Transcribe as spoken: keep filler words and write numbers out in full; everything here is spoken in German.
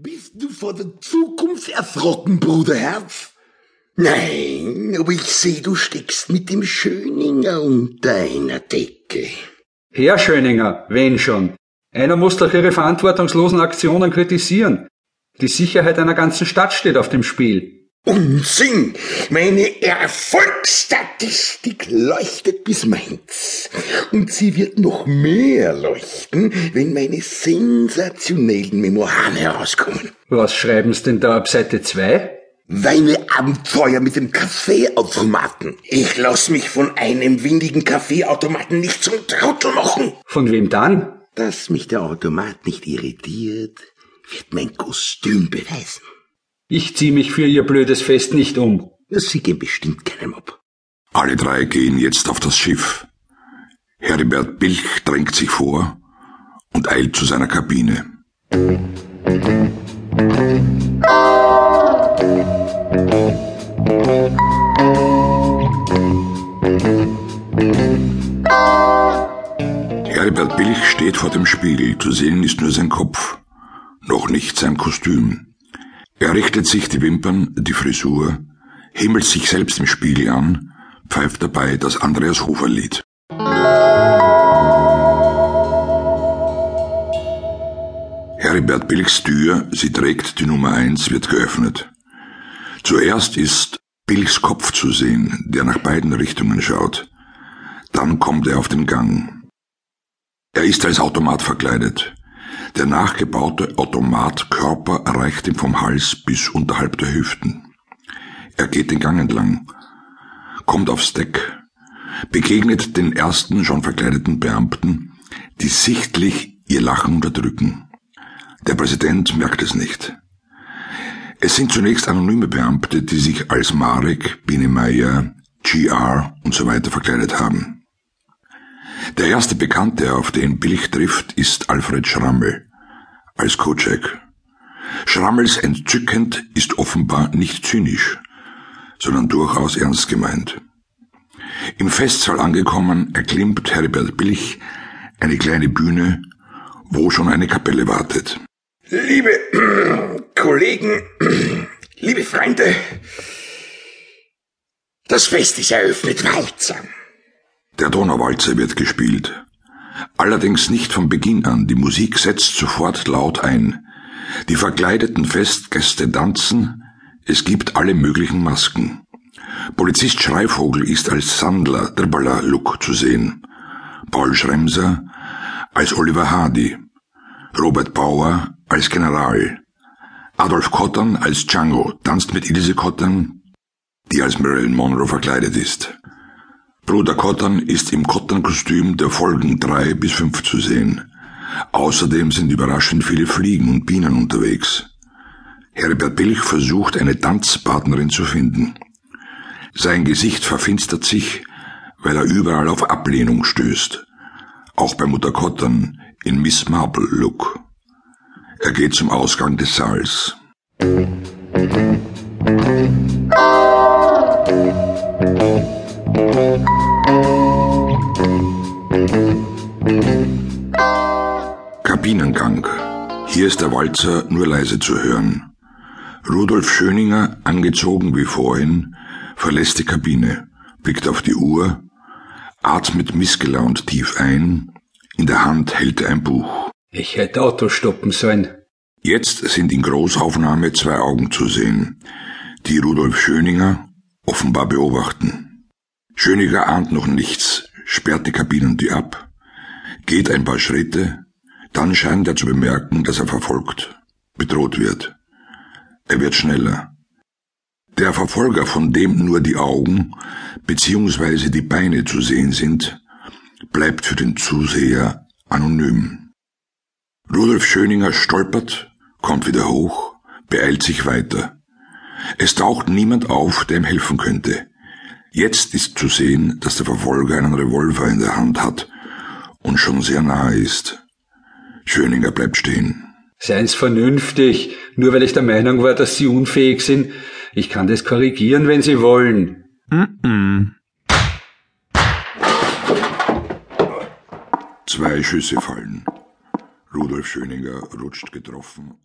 Bist du vor der Zukunft erschrocken, Bruderherz? Nein, aber ich sehe, du steckst mit dem Schöninger unter einer Decke. Herr Schöninger, wenn schon. Einer muss doch Ihre verantwortungslosen Aktionen kritisieren. Die Sicherheit einer ganzen Stadt steht auf dem Spiel. Unsinn! Meine Erfolgsstatistik leuchtet bis Mainz. Und sie wird noch mehr leuchten, wenn meine sensationellen Memoiren herauskommen. Was schreiben Sie denn da ab Seite zwei? Weine Abenteuer mit dem Kaffeeautomaten. Ich lass mich von einem windigen Kaffeeautomaten nicht zum Trottel machen. Von wem dann? Dass mich der Automat nicht irritiert, wird mein Kostüm beweisen. Ich zieh mich für Ihr blödes Fest nicht um. Sie gehen bestimmt keinem ab. Alle drei gehen jetzt auf das Schiff. Heribert Pilch drängt sich vor und eilt zu seiner Kabine. Heribert Pilch steht vor dem Spiegel, zu sehen ist nur sein Kopf, noch nicht sein Kostüm. Er richtet sich die Wimpern, die Frisur, himmelt sich selbst im Spiegel an, pfeift dabei das Andreas Hofer Lied. Heribert Pilchs Tür, sie trägt die Nummer eins, wird geöffnet. Zuerst ist Pilchs Kopf zu sehen, der nach beiden Richtungen schaut. Dann kommt er auf den Gang. Er ist als Automat verkleidet. Der nachgebaute Automatkörper reicht ihm vom Hals bis unterhalb der Hüften. Er geht den Gang entlang, kommt aufs Deck, begegnet den ersten schon verkleideten Beamten, die sichtlich ihr Lachen unterdrücken. Der Präsident merkt es nicht. Es sind zunächst anonyme Beamte, die sich als Marek, Binemeier, G R und so weiter verkleidet haben. Der erste Bekannte, auf den Pilch trifft, ist Alfred Schrammel, als Kocheck. Schrammels entzückend ist offenbar nicht zynisch, sondern durchaus ernst gemeint. Im Festsaal angekommen, erklimmt Heribert Pilch eine kleine Bühne, wo schon eine Kapelle wartet. Liebe Kollegen, liebe Freunde, das Fest ist eröffnet, Walzer. Der Donauwalzer wird gespielt. Allerdings nicht von Beginn an, die Musik setzt sofort laut ein. Die verkleideten Festgäste tanzen, es gibt alle möglichen Masken. Polizist Schreifogel ist als Sandler, Dribbler-Look zu sehen. Paul Schremser als Oliver Hardy. Robert Bauer als General, Adolf Kottern als Django tanzt mit Ilse Kottern, die als Marilyn Monroe verkleidet ist. Bruder Kottan ist im Kottan-Kostüm der Folgen drei bis fünf zu sehen. Außerdem sind überraschend viele Fliegen und Bienen unterwegs. Heribert Pilch versucht, eine Tanzpartnerin zu finden. Sein Gesicht verfinstert sich, weil er überall auf Ablehnung stößt. Auch bei Mutter Kottan in Miss Marple Look. Er geht zum Ausgang des Saals. Kabinengang. Hier ist der Walzer nur leise zu hören. Rudolf Schöninger, angezogen wie vorhin, verlässt die Kabine, blickt auf die Uhr, atmet missgelaunt tief ein, in der Hand hält er ein Buch. Ich hätte Auto stoppen sollen. Jetzt sind in Großaufnahme zwei Augen zu sehen, die Rudolf Schöninger offenbar beobachten. Schöninger ahnt noch nichts, sperrt die Kabinentür ab, geht ein paar Schritte, dann scheint er zu bemerken, dass er verfolgt, bedroht wird. Er wird schneller. Der Verfolger, von dem nur die Augen bzw. die Beine zu sehen sind, bleibt für den Zuseher anonym. Rudolf Schöninger stolpert, kommt wieder hoch, beeilt sich weiter. Es taucht niemand auf, der ihm helfen könnte. Jetzt ist zu sehen, dass der Verfolger einen Revolver in der Hand hat und schon sehr nahe ist. Schöninger bleibt stehen. Seien's vernünftig, nur weil ich der Meinung war, dass Sie unfähig sind. Ich kann das korrigieren, wenn Sie wollen. Mm-mm. Zwei Schüsse fallen. Rudolf Schöninger rutscht getroffen.